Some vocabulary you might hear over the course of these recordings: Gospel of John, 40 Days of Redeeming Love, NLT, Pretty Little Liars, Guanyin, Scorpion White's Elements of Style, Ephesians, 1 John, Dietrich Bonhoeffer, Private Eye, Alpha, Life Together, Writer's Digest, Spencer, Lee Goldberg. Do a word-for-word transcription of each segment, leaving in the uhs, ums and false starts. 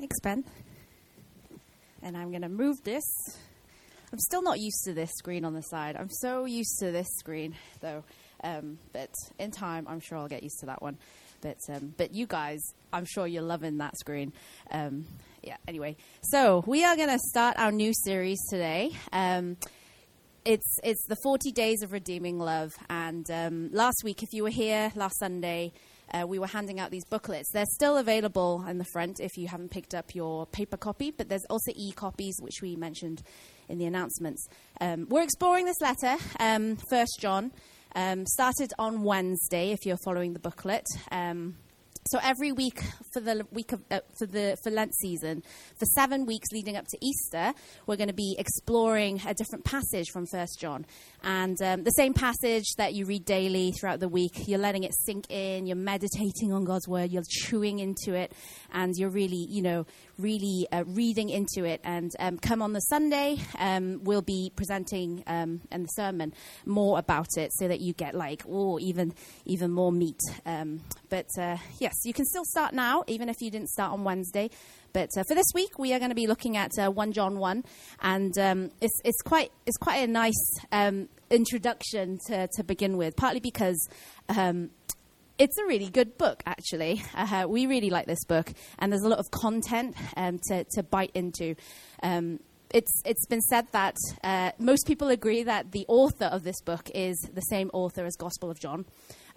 Thanks, Ben. And I'm going to move this. I'm still not used to this screen on the side. I'm so used to this screen, though. Um, but in time, I'm sure I'll get used to that one. But um, but you guys, I'm sure you're loving that screen. Um, yeah, anyway. So we are going to start our new series today. Um, it's it's the forty Days of Redeeming Love. And um, last week, if you were here last Sunday, Uh, we were handing out these booklets. They're still available in the front if you haven't picked up your paper copy, but there's also e-copies, which we mentioned in the announcements. Um, we're exploring this letter, um, First John, um, started on Wednesday if you're following the booklet. Um, so every week for the week of, uh, for the for Lent season, for seven weeks leading up to Easter, we're going to be exploring a different passage from First John. And um, the same passage that you read daily throughout the week, you're letting it sink in, you're meditating on God's word, you're chewing into it, and you're really, you know, really uh, reading into it. And um, come on the Sunday, um, we'll be presenting um, in the sermon more about it so that you get like, oh, even even more meat. Um, but uh, yes, you can still start now, even if you didn't start on Wednesday. But uh, for this week, we are going to be looking at uh, First John one, and um, it's it's quite it's quite a nice um, introduction to, to begin with, partly because um, it's a really good book, actually. Uh, we really like this book, and there's a lot of content um, to, to bite into. Um, it's it's been said that uh, most people agree that the author of this book is the same author as Gospel of John.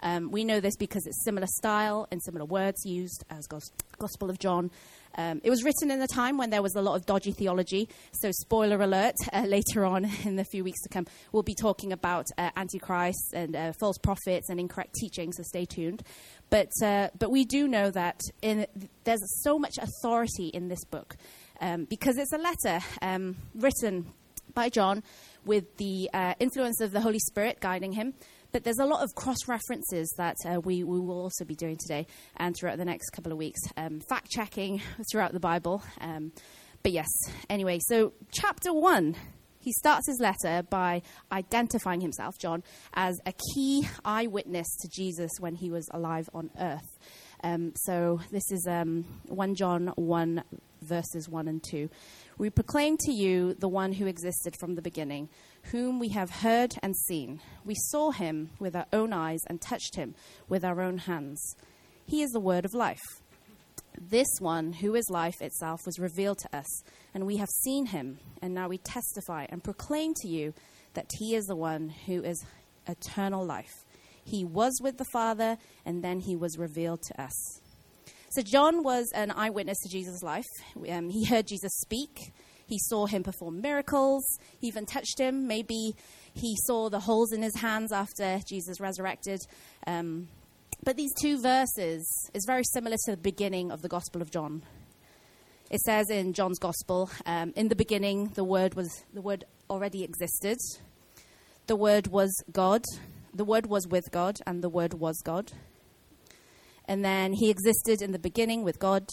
Um, we know this because it's similar style and similar words used as Gos- Gospel of John. Um, it was written in a time when there was a lot of dodgy theology. So spoiler alert, uh, later on in the few weeks to come, we'll be talking about uh, antichrists and uh, false prophets and incorrect teaching. So stay tuned. But uh, but we do know that in, there's so much authority in this book um, because it's a letter um, written by John with the uh, influence of the Holy Spirit guiding him. But there's a lot of cross-references that uh, we, we will also be doing today and throughout the next couple of weeks. Um, fact-checking throughout the Bible. Um, but yes, anyway, so chapter one, he starts his letter by identifying himself, John, as a key eyewitness to Jesus when he was alive on earth. Um, so this is um, First John one, verses one and two. We proclaim to you the one who existed from the beginning, whom we have heard and seen. We saw him with our own eyes and touched him with our own hands. He is the word of life. This one, who is life itself, was revealed to us, and we have seen him, and now we testify and proclaim to you that he is the one who is eternal life. He was with the Father, and then he was revealed to us. So John was an eyewitness to Jesus' life. Um, he heard Jesus speak. He saw him perform miracles. He even touched him. Maybe he saw the holes in his hands after Jesus resurrected. Um, but these two verses is very similar to the beginning of the Gospel of John. It says in John's Gospel, um, in the beginning, the Word was the Word already existed. The Word was God. The Word was with God, and the Word was God. And then he existed in the beginning with God.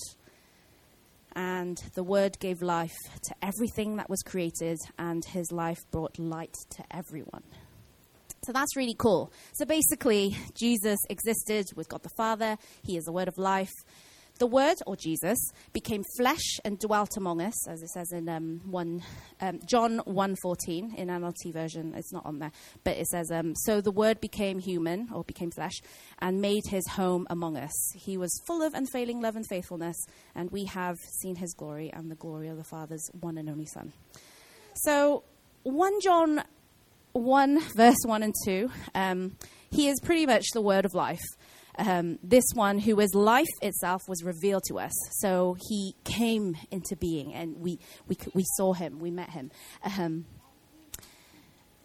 And the Word gave life to everything that was created, and his life brought light to everyone. So that's really cool. So basically, Jesus existed with God the Father. He is the Word of life. The Word, or Jesus, became flesh and dwelt among us, as it says in um, one um, John one fourteen in N L T version. It's not on there, but it says, um, so the Word became human, or became flesh, and made his home among us. He was full of unfailing love and faithfulness, and we have seen his glory and the glory of the Father's one and only Son. So First John one, verse one and two, um, he is pretty much the Word of life. Um, this one who is life itself was revealed to us. So he came into being, and we we, we saw him, we met him, um,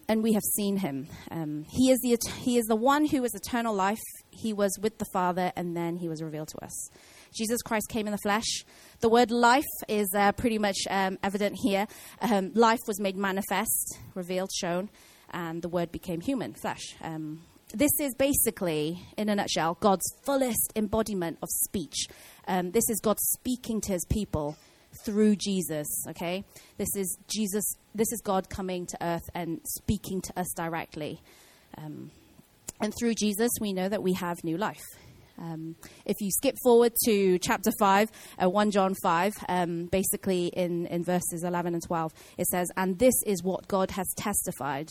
and we have seen him. Um, he is the he is the one who is eternal life. He was with the Father, and then he was revealed to us. Jesus Christ came in the flesh. The word life is uh, pretty much um, evident here. Um, life was made manifest, revealed, shown, and the Word became human, flesh. Um, This is basically, in a nutshell, God's fullest embodiment of speech. Um, this is God speaking to his people through Jesus, okay? This is Jesus. This is God coming to earth and speaking to us directly. Um, and through Jesus, we know that we have new life. Um, if you skip forward to chapter five, uh, First John five, um, basically in, in verses eleven and twelve, it says, "And this is what God has testified.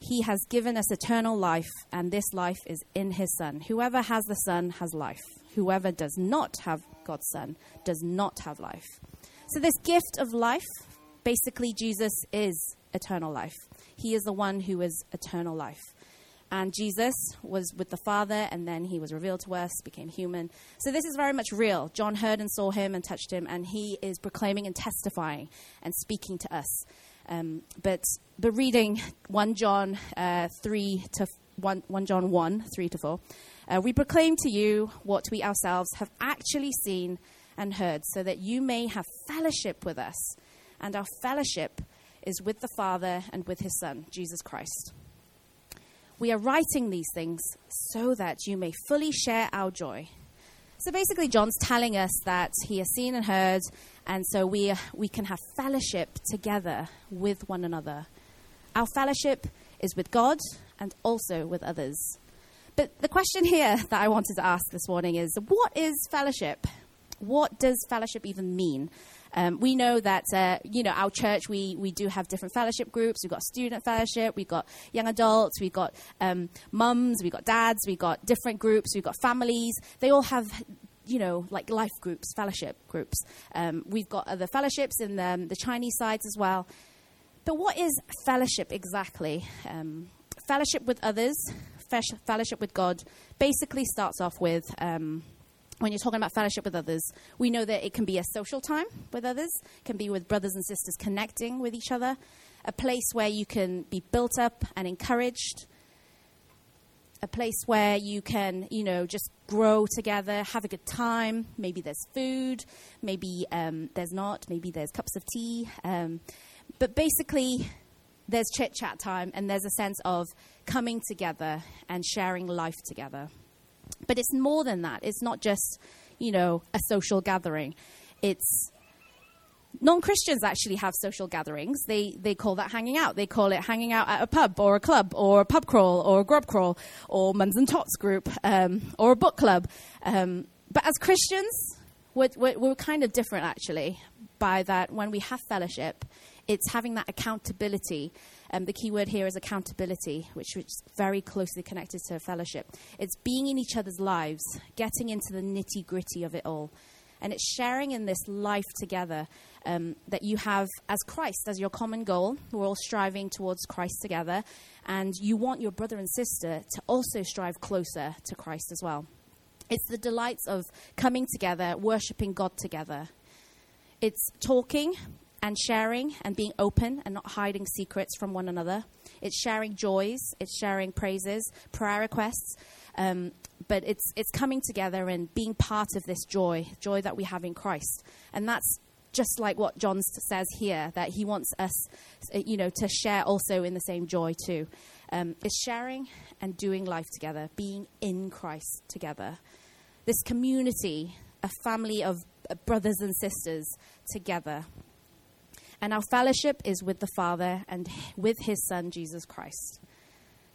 He has given us eternal life, and this life is in his Son. Whoever has the Son has life. Whoever does not have God's Son does not have life." So this gift of life, basically Jesus is eternal life. He is the one who is eternal life. And Jesus was with the Father, and then he was revealed to us, became human. So this is very much real. John heard and saw him and touched him, and he is proclaiming and testifying and speaking to us. Um, but but reading First John uh, three to First John one, three to four, uh, "We proclaim to you what we ourselves have actually seen and heard, so that you may have fellowship with us. And our fellowship is with the Father and with his Son, Jesus Christ. We are writing these things so that you may fully share our joy." So basically, John's telling us that he has seen and heard, and so we we can have fellowship together with one another. Our fellowship is with God and also with others. But the question here that I wanted to ask this morning is, what is fellowship? What does fellowship even mean? Um, we know that, uh, you know, our church, we, we do have different fellowship groups. We've got student fellowship. We've got young adults. We've got um, mums. We've got dads. We've got different groups. We've got families. They all have, you know, like life groups, fellowship groups. Um, we've got other fellowships in the, um, the Chinese sides as well. But what is fellowship exactly? Um, fellowship with others, fellowship with God, basically starts off with... Um, When you're talking about fellowship with others, we know that it can be a social time with others, it can be with brothers and sisters connecting with each other, a place where you can be built up and encouraged, a place where you can, you know, just grow together, have a good time. Maybe there's food, maybe um, there's not, maybe there's cups of tea. Um, but basically, there's chit-chat time, and there's a sense of coming together and sharing life together. But it's more than that. It's not just, you know, a social gathering. It's non-Christians actually have social gatherings. They they call that hanging out. They call it hanging out at a pub or a club or a pub crawl or a grub crawl or Mums and Tots group um, or a book club. Um, but as Christians, we're, we're, we're kind of different actually by that when we have fellowship. It's having that accountability. Um, the key word here is accountability, which is very closely connected to fellowship. It's being in each other's lives, getting into the nitty-gritty of it all. And it's sharing in this life together um, that you have as Christ, as your common goal. We're all striving towards Christ together. And you want your brother and sister to also strive closer to Christ as well. It's the delights of coming together, worshiping God together. It's talking and sharing and being open and not hiding secrets from one another. It's sharing joys. It's sharing praises, prayer requests. Um, but it's it's coming together and being part of this joy, joy that we have in Christ. And that's just like what John says here, that he wants us, you know, to share also in the same joy too. Um, it's sharing and doing life together, being in Christ together. This community, a family of brothers and sisters together. And our fellowship is with the Father and with his Son, Jesus Christ.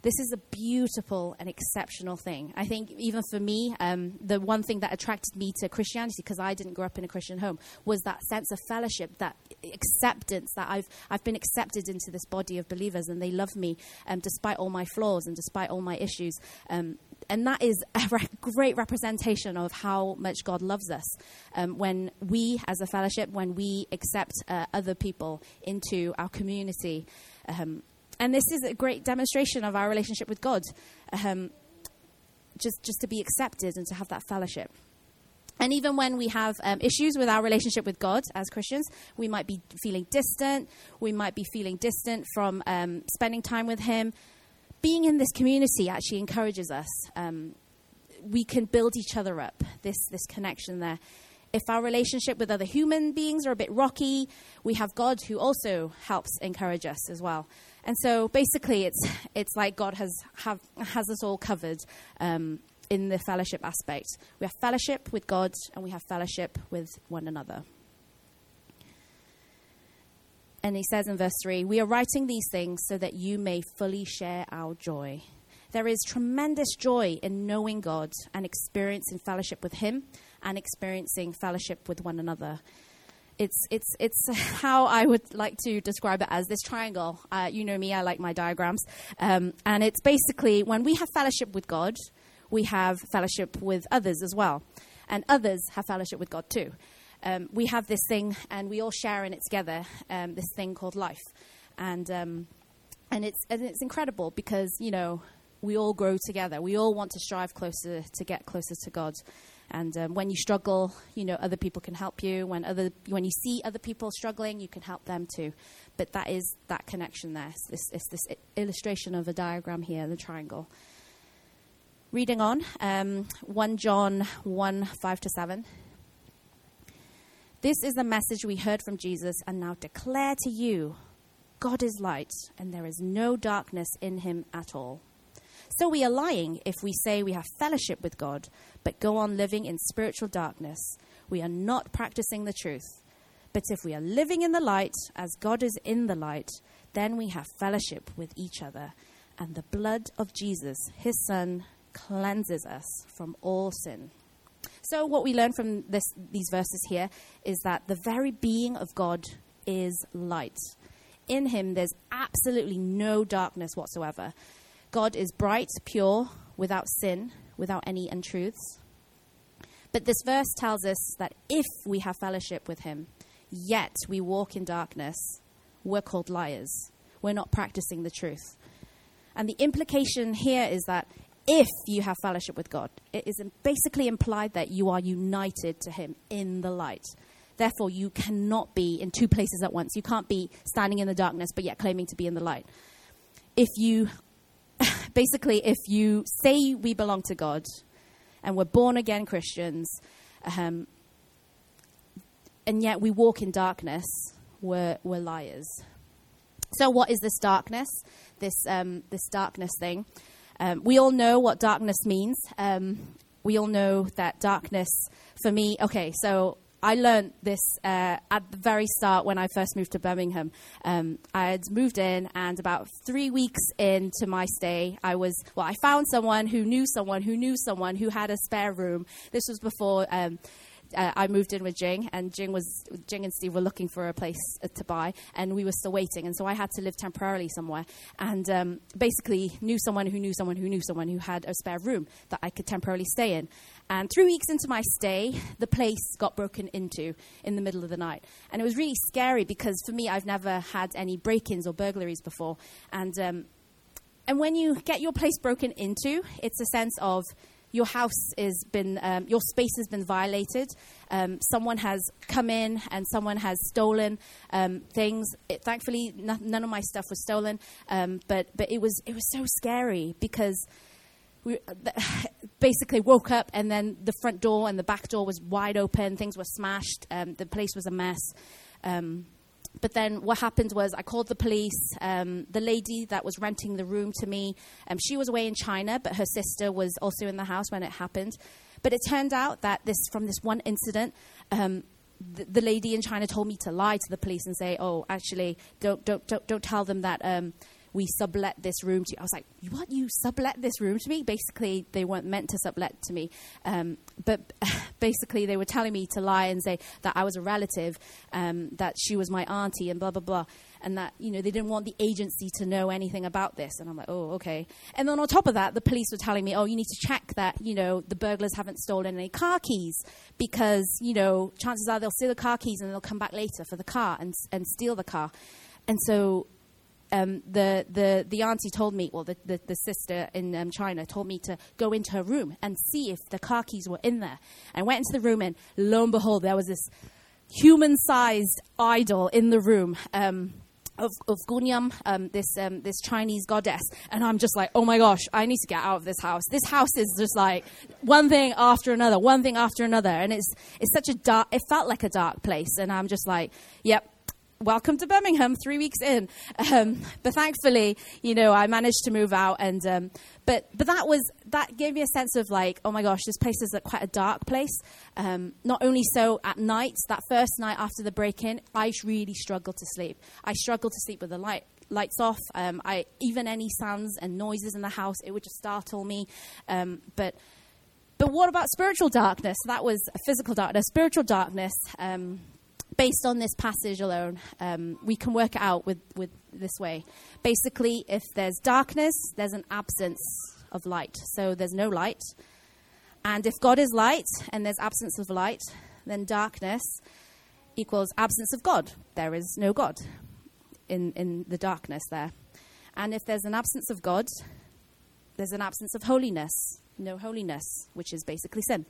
This is a beautiful and exceptional thing. I think even for me, um, the one thing that attracted me to Christianity, because I didn't grow up in a Christian home, was that sense of fellowship, that acceptance that I've I've been accepted into this body of believers, and they love me um, despite all my flaws and despite all my issues. Um, and that is a re- great representation of how much God loves us. Um, when we, as a fellowship, when we accept uh, other people into our community, um And this is a great demonstration of our relationship with God, um, just just to be accepted and to have that fellowship. And even when we have um, issues with our relationship with God as Christians, we might be feeling distant. We might be feeling distant from um, spending time with him. Being in this community actually encourages us. Um, we can build each other up, this this connection there. If our relationship with other human beings are a bit rocky, we have God who also helps encourage us as well. And so basically it's it's like God has have, has us all covered um, in the fellowship aspect. We have fellowship with God and we have fellowship with one another. And he says in verse three, "We are writing these things so that you may fully share our joy." There is tremendous joy in knowing God and experiencing fellowship with him and experiencing fellowship with one another. It's it's it's how I would like to describe it as this triangle. Uh, you know me, I like my diagrams. Um, and it's basically when we have fellowship with God, we have fellowship with others as well. And others have fellowship with God too. Um, we have this thing, and we all share in it together, um, this thing called life. And um, and it's and it's incredible because, you know, we all grow together. We all want to strive closer to get closer to God. And um, when you struggle, you know, other people can help you. When other, when you see other people struggling, you can help them too. But that is that connection there. It's this, it's this illustration of a diagram here, the triangle. Reading on, um, First John one, five to seven. This is the message we heard from Jesus and now declare to you, God is light and there is no darkness in him at all. So we are lying if we say we have fellowship with God, but go on living in spiritual darkness. We are not practicing the truth. But if we are living in the light, as God is in the light, then we have fellowship with each other. And the blood of Jesus, his son, cleanses us from all sin. So what we learn from this, these verses here is that the very being of God is light. In him, there's absolutely no darkness whatsoever. God is bright, pure, without sin, without any untruths. But this verse tells us that if we have fellowship with him, yet we walk in darkness, we're called liars. We're not practicing the truth. And the implication here is that if you have fellowship with God, it is basically implied that you are united to him in the light. Therefore, you cannot be in two places at once. You can't be standing in the darkness, but yet claiming to be in the light. If you... Basically, if you say we belong to God and we're born again Christians, um, and yet we walk in darkness, we're, we're liars. So what is this darkness? This um, this darkness thing. Um, we all know what darkness means. Um, we all know that darkness, for me, okay, so I learned this uh, at the very start when I first moved to Birmingham. Um, I had moved in, and about three weeks into my stay, I was, well, I found someone who knew someone who knew someone who had a spare room. This was before um, uh, I moved in with Jing, and Jing was Jing and Steve were looking for a place to buy, and we were still waiting, and so I had to live temporarily somewhere, and um, basically knew someone who knew someone who knew someone who had a spare room that I could temporarily stay in. And three weeks into my stay, the place got broken into in the middle of the night. And it was really scary because, for me, I've never had any break-ins or burglaries before. And um, and when you get your place broken into, it's a sense of your house has been, um, your space has been violated. Um, someone has come in and someone has stolen um, things. It, thankfully, no, none of my stuff was stolen. Um, but but it was it was so scary because... We basically woke up and then the front door and the back door was wide open. Things were smashed. Um, the place was a mess. Um, but then what happened was I called the police. Um, the lady that was renting the room to me, um, she was away in China, but her sister was also in the house when it happened. But it turned out that this from this one incident, um, the, the lady in China told me to lie to the police and say, oh, actually, don't don't don't, don't tell them that... Um, we sublet this room to you. I was like, what? You sublet this room to me? Basically, they weren't meant to sublet to me. Um, but basically, they were telling me to lie and say that I was a relative, um, that she was my auntie and blah, blah, blah. And that, you know, they didn't want the agency to know anything about this. And I'm like, oh, okay. And then on top of that, the police were telling me, oh, you need to check that, you know, the burglars haven't stolen any car keys because, you know, chances are they'll steal the car keys and they'll come back later for the car and, and steal the car. And so... Um, the, the, the auntie told me, well, the, the, the sister in um, China told me to go into her room and see if the car keys were in there. I went into the room and lo and behold, there was this human-sized idol in the room um, of, of Guanyin, um, this, um, this Chinese goddess. And I'm just like, oh my gosh, I need to get out of this house. This house is just like one thing after another, one thing after another. And it's, it's such a dark, it felt like a dark place. And I'm just like, yep. Welcome to Birmingham, three weeks in. Um, but thankfully, you know, I managed to move out. And um, but but that was that gave me a sense of like, oh, my gosh, this place is quite a dark place. Um, not only so at night, that first night after the break-in, I really struggled to sleep. I struggled to sleep with the light lights off. Um, I even any sounds and noises in the house, it would just startle me. Um, but but what about spiritual darkness? That was a physical darkness. Spiritual darkness, um, based on this passage alone, um, we can work it out with, with this way. Basically, if there's darkness, there's an absence of light. So there's no light. And if God is light and there's absence of light, then darkness equals absence of God. There is no God in, in the darkness there. And if there's an absence of God, there's an absence of holiness. No holiness, which is basically sin.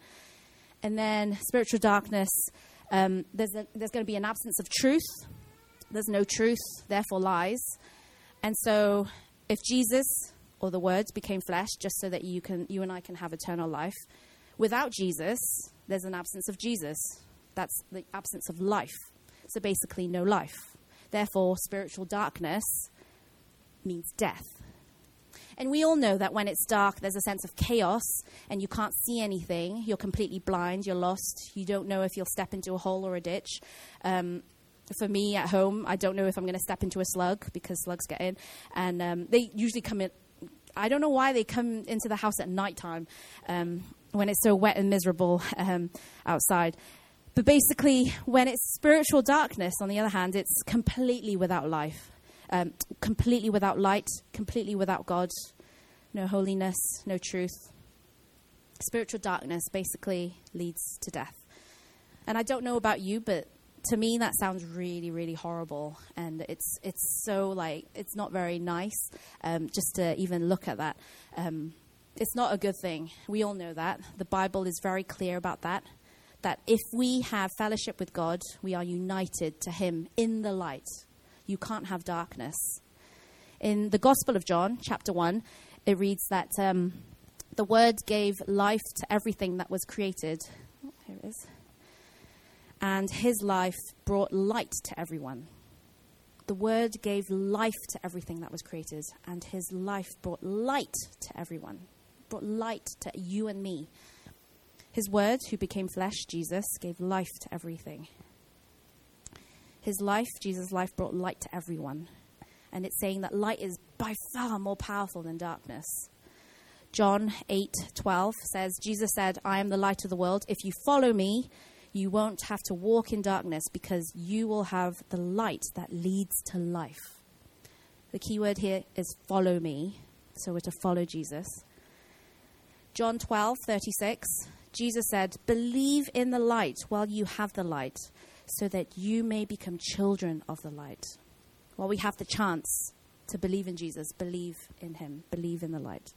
And then spiritual darkness, um, there's, a, there's going to be an absence of truth. There's no truth, therefore lies. And so if Jesus or the Word became flesh just so that you can, you and I can have eternal life, without Jesus, there's an absence of Jesus. That's the absence of life. So basically no life. Therefore, spiritual darkness means death. And we all know that when it's dark, there's a sense of chaos and you can't see anything. You're completely blind. You're lost. You don't know if you'll step into a hole or a ditch. Um, for me at home, I don't know if I'm going to step into a slug because slugs get in. And um, they usually come in. I don't know why they come into the house at nighttime um, when it's so wet and miserable um, outside. But basically, when it's spiritual darkness, on the other hand, it's completely without life, um, completely without light, completely without God, no holiness, no truth. Spiritual darkness basically leads to death. And I don't know about you, but to me, that sounds really, really horrible. And it's it's so like, it's not very nice um, just to even look at that. Um, it's not a good thing. We all know that. The Bible is very clear about that. That if we have fellowship with God, we are united to him in the light. You can't have darkness. In the Gospel of John, chapter one, it reads that um, the Word gave life to everything that was created. Oh, here it is. And his life brought light to everyone. The Word gave life to everything that was created, and his life brought light to everyone, brought light to you and me. His Word, who became flesh, Jesus, gave life to everything. His life, Jesus' life, brought light to everyone. And it's saying that light is by far more powerful than darkness. John eight twelve says, Jesus said, I am the light of the world. If you follow me, you won't have to walk in darkness because you will have the light that leads to life. The key word here is follow me. So we're to follow Jesus. John twelve thirty-six Jesus said, believe in the light while you have the light, so that you may become children of the light. While we have the chance to believe in Jesus, believe in him, believe in the light.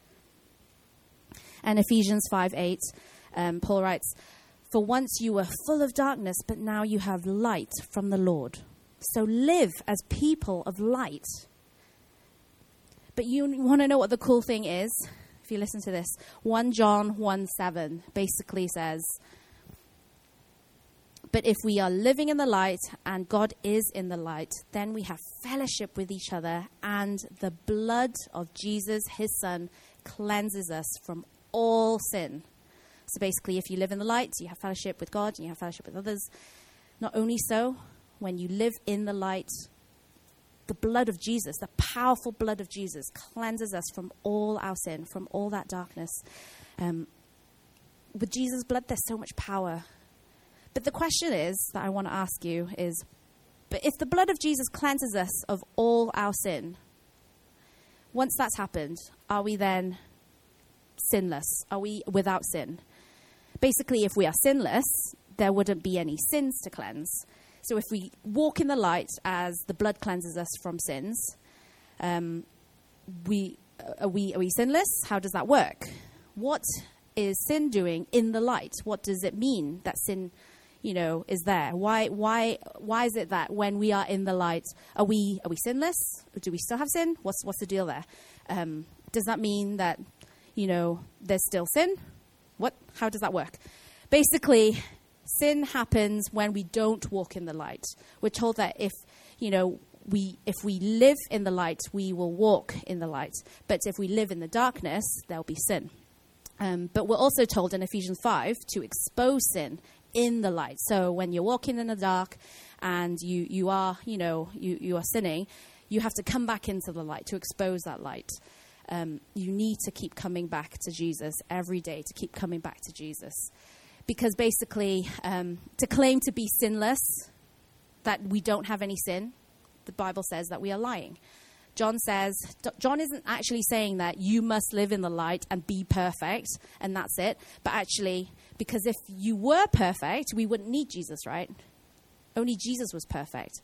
And Ephesians five eight um, Paul writes, for once you were full of darkness, but now you have light from the Lord. So live as people of light. But you want to know what the cool thing is? If you listen to this, First John one seven basically says, but if we are living in the light and God is in the light, then we have fellowship with each other, and the blood of Jesus, his son, cleanses us from all sin. So basically, if you live in the light, you have fellowship with God and you have fellowship with others. Not only so, when you live in the light, the blood of Jesus, the powerful blood of Jesus, cleanses us from all our sin, from all that darkness. Um, with Jesus' blood, there's so much power. But the question is, that I want to ask you is, but if the blood of Jesus cleanses us of all our sin, once that's happened, are we then sinless? Are we without sin? Basically, if we are sinless, there wouldn't be any sins to cleanse. So if we walk in the light as the blood cleanses us from sins, um, we are we are we sinless? How does that work? What is sin doing in the light? What does it mean that sin, you know, is there? Why why why is it that when we are in the light, are we are we sinless? Do we still have sin? What's what's the deal there? Um, does that mean that, you know, there's still sin? What? How does that work? Basically, sin happens when we don't walk in the light. We're told that if, you know, we if we live in the light, we will walk in the light. But if we live in the darkness, there'll be sin. Um, but we're also told in Ephesians five to expose sin in the light. So when you're walking in the dark and you, you are, you know, you, you are sinning, you have to come back into the light to expose that light. Um, you need to keep coming back to Jesus every day, to keep coming back to Jesus. Because basically, um, to claim to be sinless, that we don't have any sin, the Bible says that we are lying. John says, John isn't actually saying that you must live in the light and be perfect, and that's it. But actually, because if you were perfect, we wouldn't need Jesus, right? Only Jesus was perfect.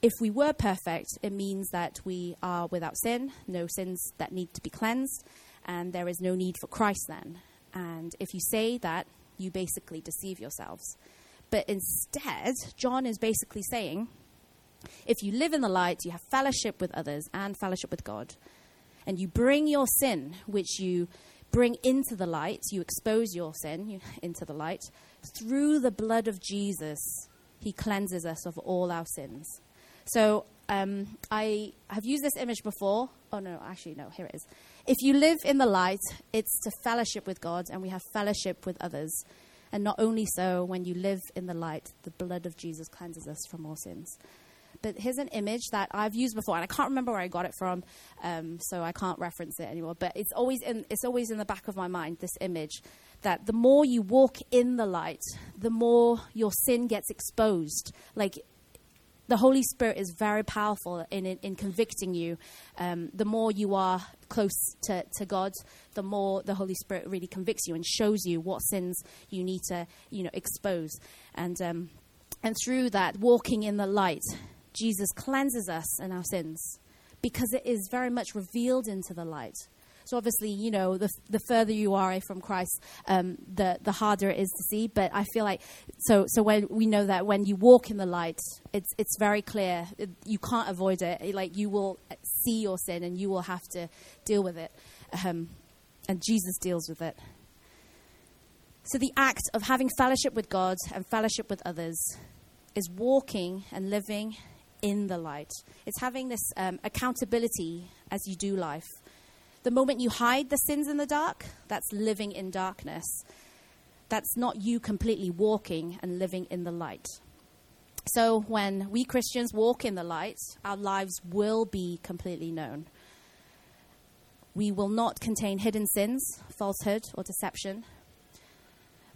If we were perfect, it means that we are without sin, no sins that need to be cleansed, and there is no need for Christ then. And if you say that, you basically deceive yourselves. But instead, John is basically saying, if you live in the light, you have fellowship with others and fellowship with God. And you bring your sin, which you bring into the light, you expose your sin into the light. Through the blood of Jesus, he cleanses us of all our sins. So um, I have used this image before. Oh, no, actually, no, here it is. If you live in the light, it's to fellowship with God, and we have fellowship with others. And not only so, when you live in the light, the blood of Jesus cleanses us from all sins. But here's an image that I've used before, and I can't remember where I got it from, um, so I can't reference it anymore. But it's always in it's always in the back of my mind, this image, that the more you walk in the light, the more your sin gets exposed. Like, the Holy Spirit is very powerful in in, in convicting you. Um, the more you are close to, to God, the more the Holy Spirit really convicts you and shows you what sins you need to, you know, expose. And um, and through that, walking in the light, Jesus cleanses us and our sins, because it is very much revealed into the light. So obviously, you know, the the further you are from Christ, um, the the harder it is to see. But I feel like so so when we know that when you walk in the light, it's it's very clear. It, you can't avoid it. Like, you will see your sin and you will have to deal with it, um, and Jesus deals with it. So the act of having fellowship with God and fellowship with others is walking and living in the light. It's having this um, accountability as you do life. The moment you hide the sins in the dark, that's living in darkness. That's not you completely walking and living in the light. So when we Christians walk in the light, our lives will be completely known. We will not contain hidden sins, falsehood, or deception.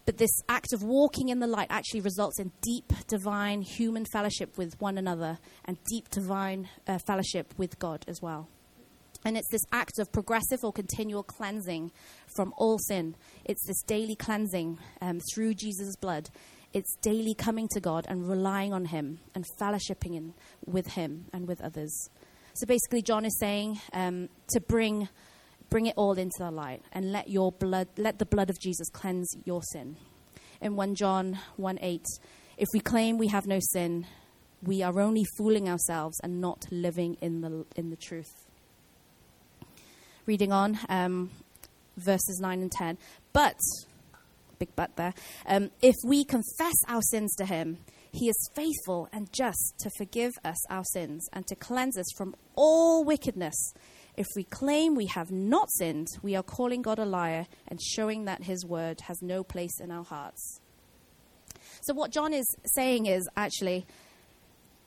But this act of walking in the light actually results in deep, divine, human fellowship with one another and deep, divine uh, fellowship with God as well. And it's this act of progressive or continual cleansing from all sin. It's this daily cleansing um, through Jesus' blood. It's daily coming to God and relying on him and fellowshipping in, with him and with others. So basically, John is saying um, to bring... Bring it all into the light, and let your blood, let the blood of Jesus cleanse your sin. In First John one eight, if we claim we have no sin, we are only fooling ourselves and not living in the in the truth. Reading on, um, verses nine and ten. But, big but there. Um, if we confess our sins to him, he is faithful and just to forgive us our sins and to cleanse us from all wickedness. If we claim we have not sinned, we are calling God a liar and showing that his word has no place in our hearts. So what John is saying is actually,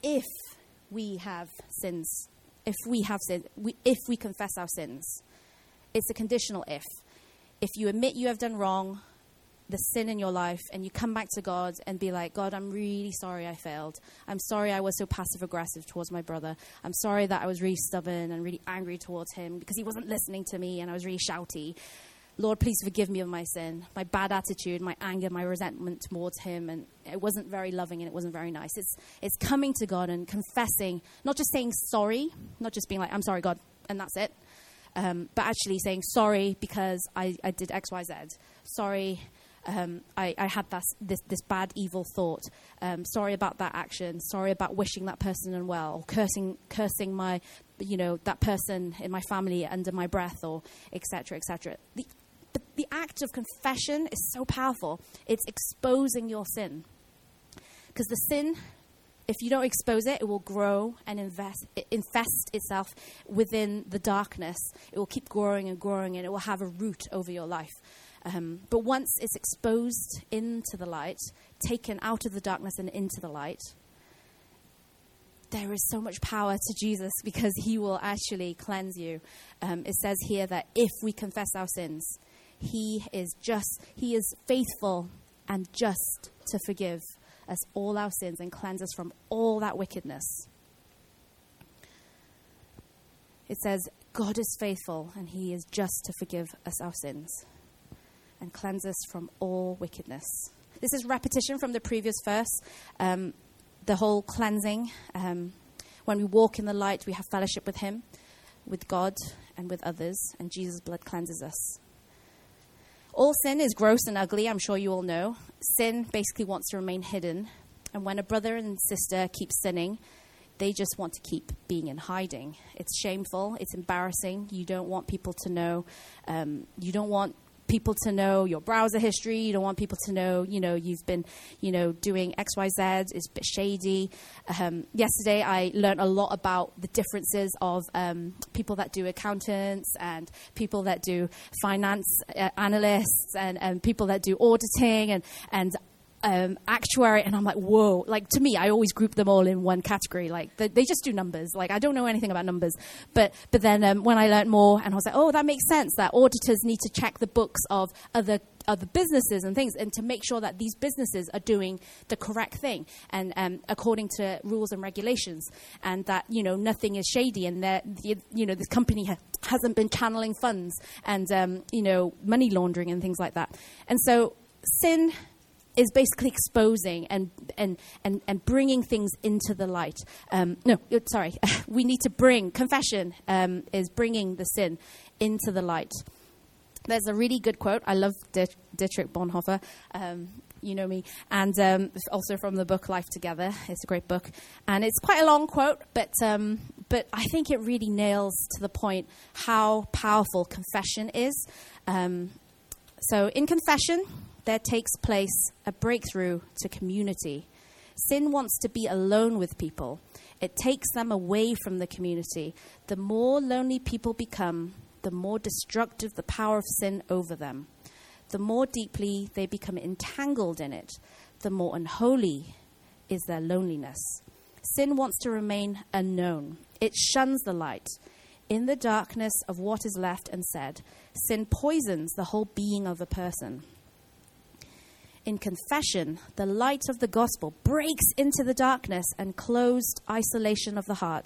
if we have sins, if we have sin, we, if we confess our sins, it's a conditional if. If you admit you have done wrong, the sin in your life, and you come back to God and be like, God, I'm really sorry I failed. I'm sorry I was so passive-aggressive towards my brother. I'm sorry that I was really stubborn and really angry towards him because he wasn't listening to me and I was really shouty. Lord, please forgive me of my sin, my bad attitude, my anger, my resentment towards him. And it wasn't very loving and it wasn't very nice. It's it's coming to God and confessing, not just saying sorry, not just being like, I'm sorry, God, and that's it. Um, but actually saying sorry because I, I did X, Y, Z. Sorry. Um, I, I had this, this this bad evil thought. Um, sorry about that action. Sorry about wishing that person unwell, or cursing cursing my, you know, that person in my family under my breath, or et cetera, et cetera. The but the act of confession is so powerful. It's exposing your sin, because the sin, if you don't expose it, it will grow and invest, it infest itself within the darkness. It will keep growing and growing, and it will have a root over your life. Um, but once it's exposed into the light, taken out of the darkness and into the light, there is so much power to Jesus because he will actually cleanse you. Um, it says here that if we confess our sins, he is just, he is faithful and just to forgive us all our sins and cleanse us from all that wickedness. It says, God is faithful and he is just to forgive us our sins and cleanse us from all wickedness. This is repetition from the previous verse, um, the whole cleansing. Um, when we walk in the light, we have fellowship with him, with God and with others, and Jesus' blood cleanses us. All sin is gross and ugly, I'm sure you all know. Sin basically wants to remain hidden. And when a brother and sister keep sinning, they just want to keep being in hiding. It's shameful. It's embarrassing. You don't want people to know. Um, you don't want people to know your browser history. You don't want people to know, you know, you've been, you know, doing X, Y, Z. It's a bit shady. Um, yesterday, I learned a lot about the differences of um, people that do accountants and people that do finance uh, analysts and, and people that do auditing and, and um, actuary. And I'm like, whoa, like to me, I always group them all in one category. Like they, they just do numbers. Like I don't know anything about numbers. But but then um, when I learned more and I was like, oh, that makes sense that auditors need to check the books of other other businesses and things and to make sure that these businesses are doing the correct thing and um, according to rules and regulations and that, you know, nothing is shady and that, you know, this company ha- hasn't been channeling funds and, um, you know, money laundering and things like that. And so sin is basically exposing and and, and and bringing things into the light. Um, no, sorry. We need to bring, confession um, is bringing the sin into the light. There's a really good quote. I love Diet- Dietrich Bonhoeffer. Um, you know me. And um, also from the book Life Together. It's a great book. And it's quite a long quote, but um, but I think it really nails to the point how powerful confession is. Um, so in confession, there takes place a breakthrough to community. Sin wants to be alone with people. It takes them away from the community. The more lonely people become, the more destructive the power of sin over them. The more deeply they become entangled in it, the more unholy is their loneliness. Sin wants to remain unknown. It shuns the light. In the darkness of what is left unsaid, sin poisons the whole being of a person. In confession, the light of the gospel breaks into the darkness and closed isolation of the heart.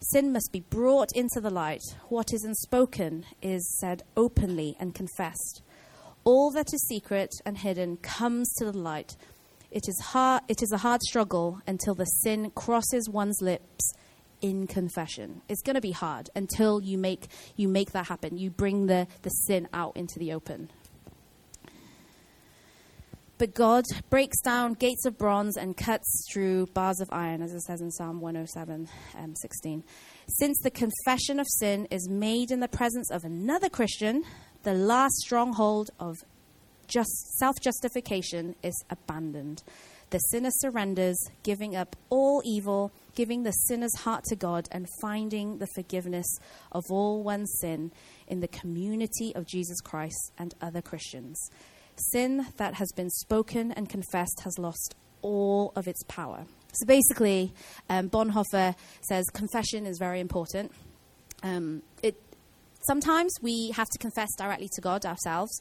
Sin must be brought into the light. What is unspoken is said openly and confessed. All that is secret and hidden comes to the light. It is hard, it is a hard struggle until the sin crosses one's lips in confession. It's going to be hard until you make you make that happen. You bring the, the sin out into the open. But God breaks down gates of bronze and cuts through bars of iron, as it says in Psalm one oh seven, um, sixteen. Since the confession of sin is made in the presence of another Christian, the last stronghold of just self-justification is abandoned. The sinner surrenders, giving up all evil, giving the sinner's heart to God, and finding the forgiveness of all one's sin in the community of Jesus Christ and other Christians. Sin that has been spoken and confessed has lost all of its power. So basically, um, Bonhoeffer says confession is very important. Um, it sometimes we have to confess directly to God ourselves,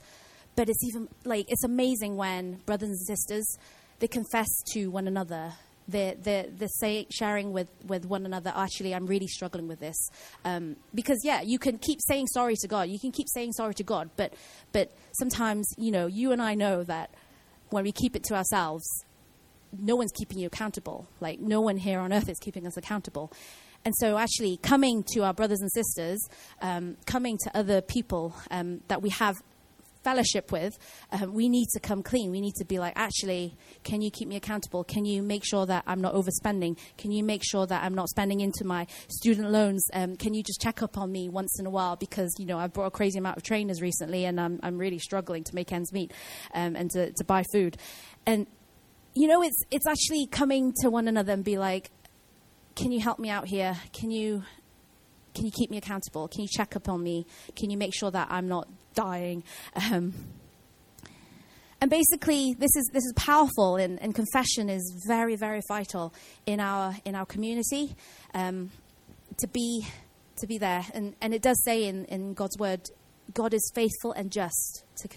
but it's even like it's amazing when brothers and sisters they confess to one another. They're, they're, they're say, sharing with, with one another, actually, I'm really struggling with this. Um, because, yeah, you can keep saying sorry to God. You can keep saying sorry to God. But but sometimes, you know, you and I know that when we keep it to ourselves, no one's keeping you accountable. Like, no one here on earth is keeping us accountable. And so, actually, coming to our brothers and sisters, um, coming to other people um, that we have fellowship with, um, we need to come clean. We need to be like, actually, can you keep me accountable? Can you make sure that I'm not overspending? Can you make sure that I'm not spending into my student loans? Um, can you just check up on me once in a while? Because, you know, I bought a crazy amount of trainers recently and I'm, I'm really struggling to make ends meet um, and to, to buy food. And, you know, it's it's actually coming to one another and be like, can you help me out here? Can you... Can you keep me accountable? Can you check up on me? Can you make sure that I'm not dying? Um, And basically, this is this is powerful, and, and confession is very, very vital in our in our community, um, to be to be there. And, and it does say in, in God's word, God is faithful and just. To,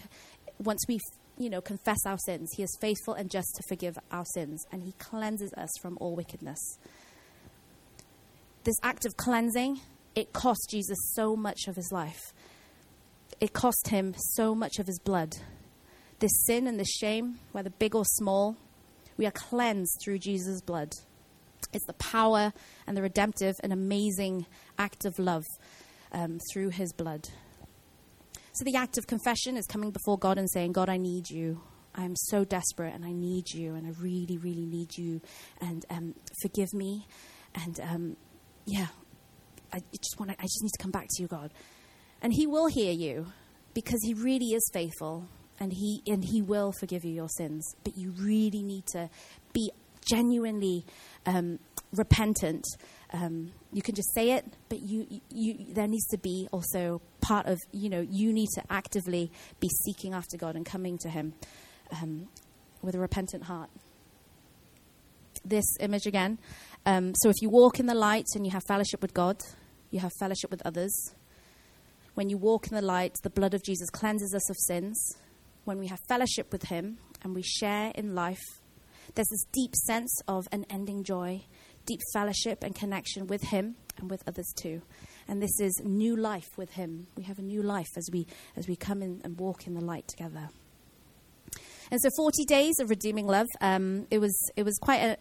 once we you know confess our sins, He is faithful and just to forgive our sins, and He cleanses us from all wickedness. This act of cleansing, it cost Jesus so much of His life. It cost Him so much of His blood. This sin and this shame, whether big or small, we are cleansed through Jesus' blood. It's the power and the redemptive and amazing act of love um, through His blood. So the act of confession is coming before God and saying, God, I need you. I'm so desperate and I need you, and I really, really need you. And um, forgive me. And um, yeah, I just want to, I just need to come back to you, God. And He will hear you, because He really is faithful. And he and he will forgive you your sins. But you really need to be genuinely um, repentant. Um, you can just say it, but you, you there needs to be also part of, you know, you need to actively be seeking after God and coming to Him um, with a repentant heart. This image again. Um, so if you walk in the light and you have fellowship with God, you have fellowship with others. When you walk in the light, the blood of Jesus cleanses us of sins. When we have fellowship with Him and we share in life, there's this deep sense of unending joy, deep fellowship and connection with Him and with others too. And this is new life with Him. We have a new life as we as we come in and walk in the light together. And so forty Days of Redeeming Love, um, it was it was quite a...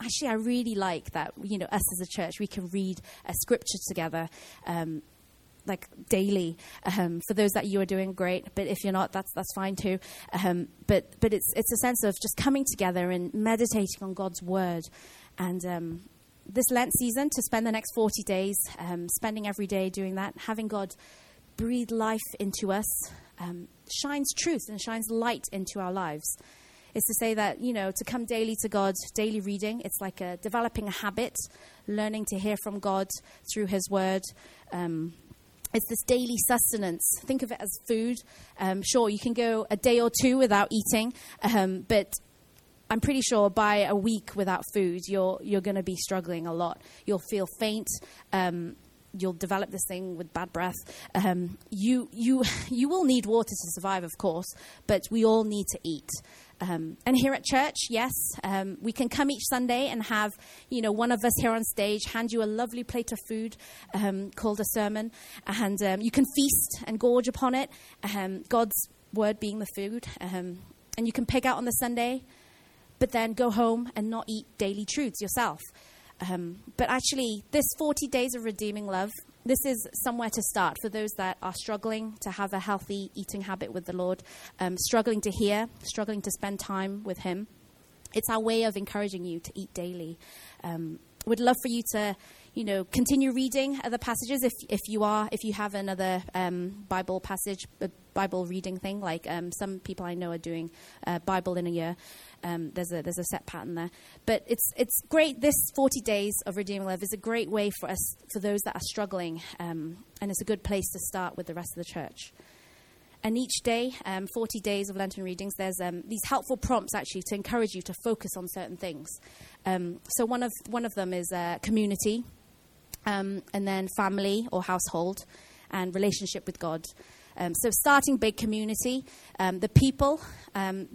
Actually, I really like that, you know, us as a church, we can read a scripture together, um like daily. Um, for those that you are doing, great. But if you're not, that's that's fine too. Um, but but it's it's a sense of just coming together and meditating on God's word. And um, this Lent season, to spend the next forty days, um, spending every day doing that, having God breathe life into us, um, shines truth and shines light into our lives. It's to say that, you know, to come daily to God, daily reading, it's like a, developing a habit, learning to hear from God through His word. Um It's this daily sustenance. Think of it as food. Um, sure, you can go a day or two without eating, um, but I'm pretty sure by a week without food, you're you're going to be struggling a lot. You'll feel faint. Um, you'll develop this thing with bad breath. Um, you you you will need water to survive, of course, but we all need to eat. Um, and here at church, yes, um, we can come each Sunday and have, you know, one of us here on stage hand you a lovely plate of food um, called a sermon, and um, you can feast and gorge upon it, um, God's word being the food, um, and you can pig out on the Sunday, but then go home and not eat daily truths yourself. Um, but actually, this forty Days of Redeeming Love, this is somewhere to start for those that are struggling to have a healthy eating habit with the Lord, um, struggling to hear, struggling to spend time with Him. It's our way of encouraging you to eat daily. Um, we'd love for you to, you know, continue reading other passages if if you are, if you have another um, Bible passage, uh, Bible reading thing. Like um, some people I know are doing uh, Bible in a year. Um, there's a there's a set pattern there, but it's it's great. This forty Days of Redeeming Love is a great way for us, for those that are struggling, um, and it's a good place to start with the rest of the church. And each day, um, forty days of Lenten readings, there's um, these helpful prompts actually to encourage you to focus on certain things. Um, so one of one of them is uh, community. Um, and then family or household, and relationship with God. Um, so starting big, community, um, the people, um,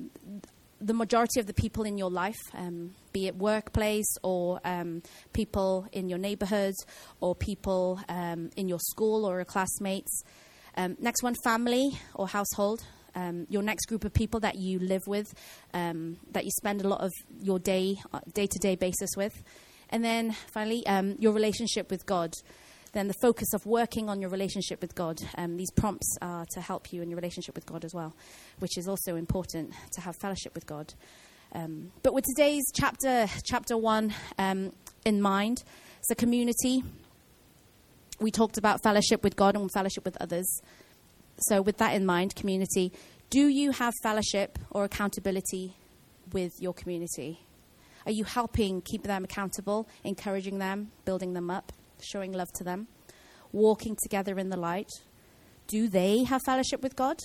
the majority of the people in your life, um, be it workplace or um, people in your neighborhood or people um, in your school or your classmates. Um, next one, family or household, um, your next group of people that you live with, um, that you spend a lot of your day, day-to-day basis with. And then finally, um, your relationship with God. Then the focus of working on your relationship with God. Um, these prompts are to help you in your relationship with God as well, which is also important to have fellowship with God. Um, but with today's chapter, chapter one um, in mind, it's a community. We talked about fellowship with God and fellowship with others. So with that in mind, community, do you have fellowship or accountability with your community? Are you helping keep them accountable, encouraging them, building them up, showing love to them, walking together in the light? Do they have fellowship with God?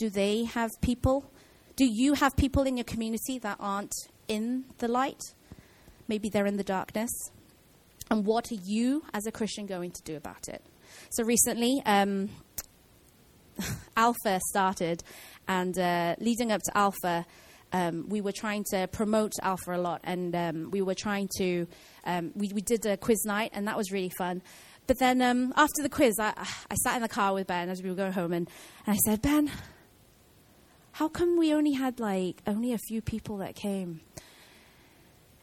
Do they have people? Do you have people in your community that aren't in the light? Maybe they're in the darkness. And what are you, as a Christian, going to do about it? So recently, um, Alpha started, and uh, leading up to Alpha, um, we were trying to promote Alpha a lot, and um, we were trying to, um, we, we did a quiz night, and that was really fun. But then um, after the quiz, I, I sat in the car with Ben as we were going home, and, and I said, Ben, how come we only had, like, only a few people that came?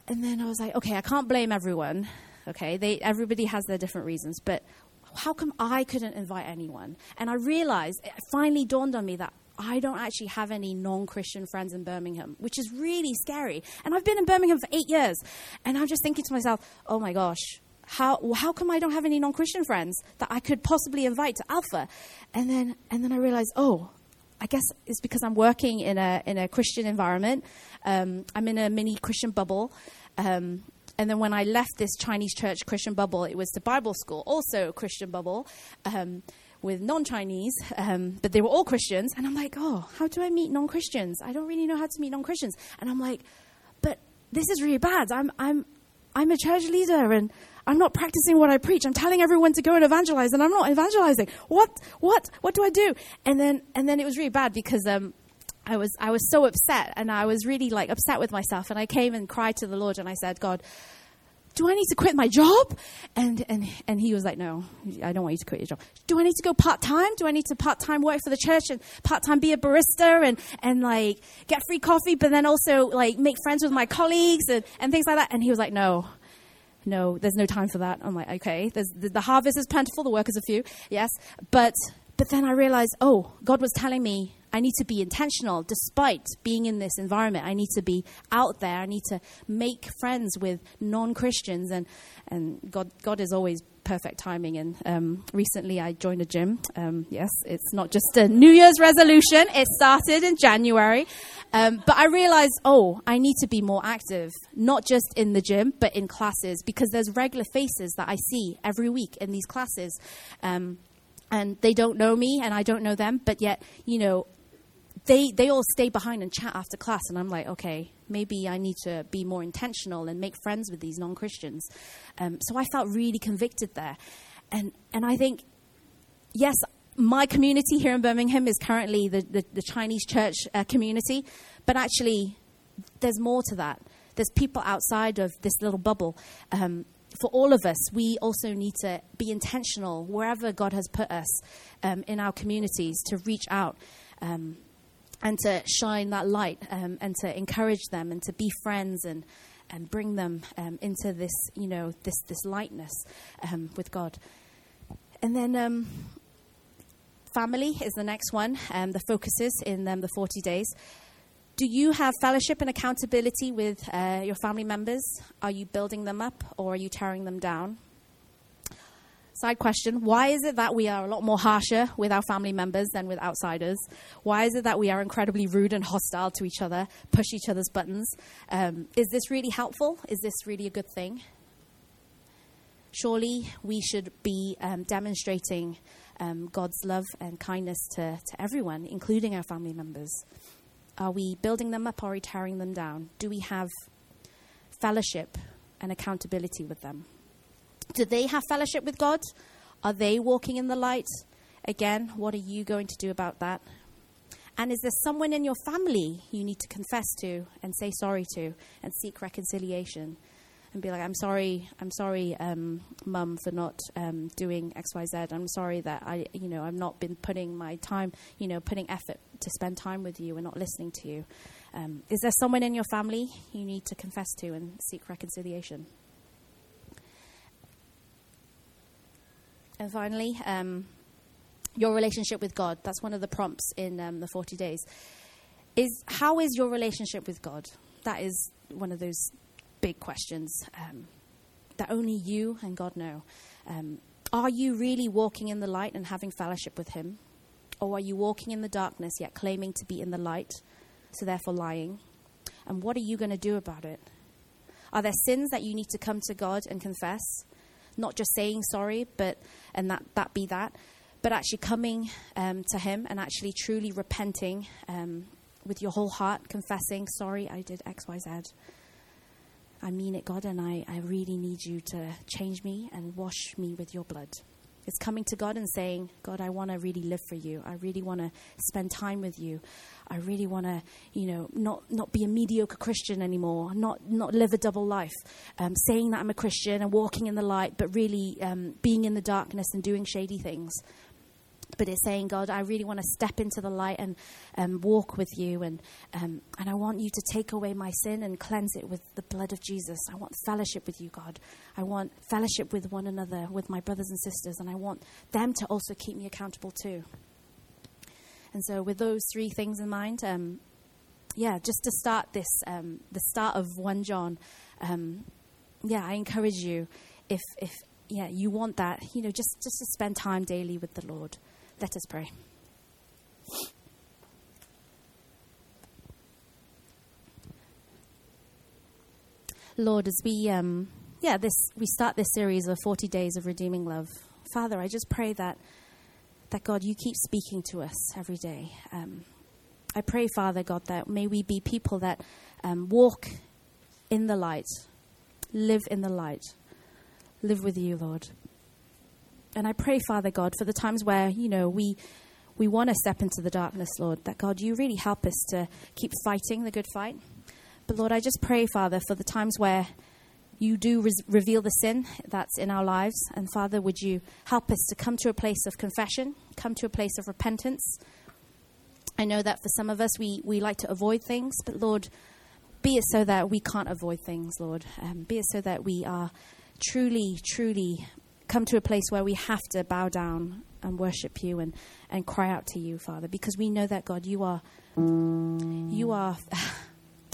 And then I was like, okay, I can't blame everyone. Okay, they, everybody has their different reasons, but how come I couldn't invite anyone? And I realized, it finally dawned on me that I don't actually have any non-Christian friends in Birmingham, which is really scary. And I've been in Birmingham for eight years, and I'm just thinking to myself, oh my gosh, how how come I don't have any non-Christian friends that I could possibly invite to Alpha? And then and then I realized, oh, I guess it's because I'm working in a in a Christian environment. Um, I'm in a mini Christian bubble. Um And then when I left this Chinese church Christian bubble, it was to Bible school, also Christian bubble, um, with non-Chinese, um, but they were all Christians. And I'm like, oh, how do I meet non-Christians? I don't really know how to meet non-Christians. And I'm like, but this is really bad. I'm I'm I'm a church leader, and I'm not practicing what I preach. I'm telling everyone to go and evangelize, and I'm not evangelizing. What what what do I do? And then and then it was really bad because. Um, I was I was so upset, and I was really, like, upset with myself. And I came and cried to the Lord, and I said, God, do I need to quit my job? And and and he was like, no, I don't want you to quit your job. Do I need to go part-time? Do I need to part-time work for the church and part-time be a barista and, and like, get free coffee, but then also, like, make friends with my colleagues and, and things like that? And he was like, no, no, there's no time for that. I'm like, okay, there's, the, the harvest is plentiful, the workers are few, yes. But, but then I realized, oh, God was telling me, I need to be intentional despite being in this environment. I need to be out there. I need to make friends with non-Christians. And, and God God is always perfect timing. And um, recently I joined a gym. Um, yes, it's not just a New Year's resolution. It started in January. Um, but I realized, oh, I need to be more active, not just in the gym, but in classes, because there's regular faces that I see every week in these classes. Um, and they don't know me and I don't know them. But yet, you know, They they all stay behind and chat after class, and I'm like, okay, maybe I need to be more intentional and make friends with these non-Christians. Um, so I felt really convicted there. And and I think, yes, my community here in Birmingham is currently the, the, the Chinese church uh, community, but actually there's more to that. There's people outside of this little bubble. Um, for all of us, we also need to be intentional wherever God has put us um, in our communities to reach out. Um And to shine that light um, and to encourage them and to be friends and and bring them um, into this, you know, this this lightness um, with God. And then um, family is the next one. Um, the focus is in um, the forty days. Do you have fellowship and accountability with uh, your family members? Are you building them up or are you tearing them down? Side question, why is it that we are a lot more harsher with our family members than with outsiders? Why is it that we are incredibly rude and hostile to each other, push each other's buttons? Um, is this really helpful? Is this really a good thing? Surely we should be um, demonstrating um, God's love and kindness to, to everyone, including our family members. Are we building them up or are we tearing them down? Do we have fellowship and accountability with them? Do they have fellowship with God? Are they walking in the light? Again, what are you going to do about that? And is there someone in your family you need to confess to and say sorry to and seek reconciliation and be like, I'm sorry, I'm sorry, um, Mum, for not um, doing X, Y, Z. I'm sorry that I, you know, I've not been putting my time, you know, putting effort to spend time with you and not listening to you. Um, is there someone in your family you need to confess to and seek reconciliation? And finally, um, your relationship with God. That's one of the prompts in um, the forty days. Is how is your relationship with God? That is one of those big questions um, that only you and God know. Um, are you really walking in the light and having fellowship with him? Or are you walking in the darkness yet claiming to be in the light, so therefore lying? And what are you going to do about it? Are there sins that you need to come to God and confess? Not just saying sorry, but and that, that be that, but actually coming um, to him and actually truly repenting, um, with your whole heart, confessing, sorry, I did X, Y, Z. I mean it, God, and I, I really need you to change me and wash me with your blood. It's coming to God and saying, God, I want to really live for you. I really want to spend time with you. I really want to, you know, not, not be a mediocre Christian anymore, not not live a double life, um, saying that I'm a Christian and walking in the light, but really um, being in the darkness and doing shady things. But it's saying, God, I really want to step into the light and um, walk with you. And um, and I want you to take away my sin and cleanse it with the blood of Jesus. I want fellowship with you, God. I want fellowship with one another, with my brothers and sisters. And I want them to also keep me accountable too. And so with those three things in mind, um, yeah, just to start this, um, the start of First John, um, yeah, I encourage you, if, if yeah, you want that, you know, just, just to spend time daily with the Lord. Let us pray. Lord, as we um, yeah, this we start this series of forty Days of Redeeming Love, Father, I just pray that that God, you keep speaking to us every day. Um, I pray, Father God, that may we be people that um, walk in the light, live in the light, live with you, Lord. And I pray, Father God, for the times where, you know, we we want to step into the darkness, Lord, that, God, you really help us to keep fighting the good fight. But, Lord, I just pray, Father, for the times where you do res- reveal the sin that's in our lives. And, Father, would you help us to come to a place of confession, come to a place of repentance. I know that for some of us, we, we like to avoid things. But, Lord, be it so that we can't avoid things, Lord. Um, be it so that we are truly, truly come to a place where we have to bow down and worship you and, and cry out to you, Father, because we know that, God, you are you are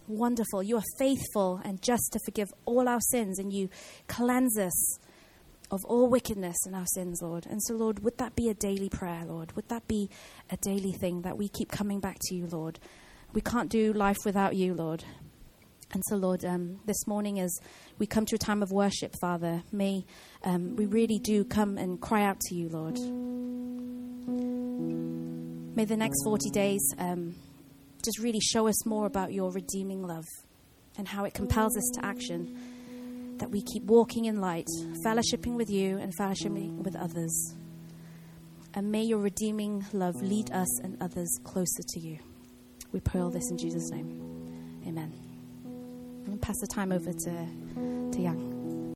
wonderful. You are faithful and just to forgive all our sins, and you cleanse us of all wickedness and our sins, Lord. And so, Lord, would that be a daily prayer, Lord? Would that be a daily thing that we keep coming back to you, Lord? We can't do life without you, Lord. And so, Lord, um, this morning as we come to a time of worship, Father, may um, we really do come and cry out to you, Lord. May the next forty days um, just really show us more about your redeeming love and how it compels us to action, that we keep walking in light, fellowshipping with you and fellowshipping with others. And may your redeeming love lead us and others closer to you. We pray all this in Jesus' name. Amen. I'm going to pass the time over to, to Yang.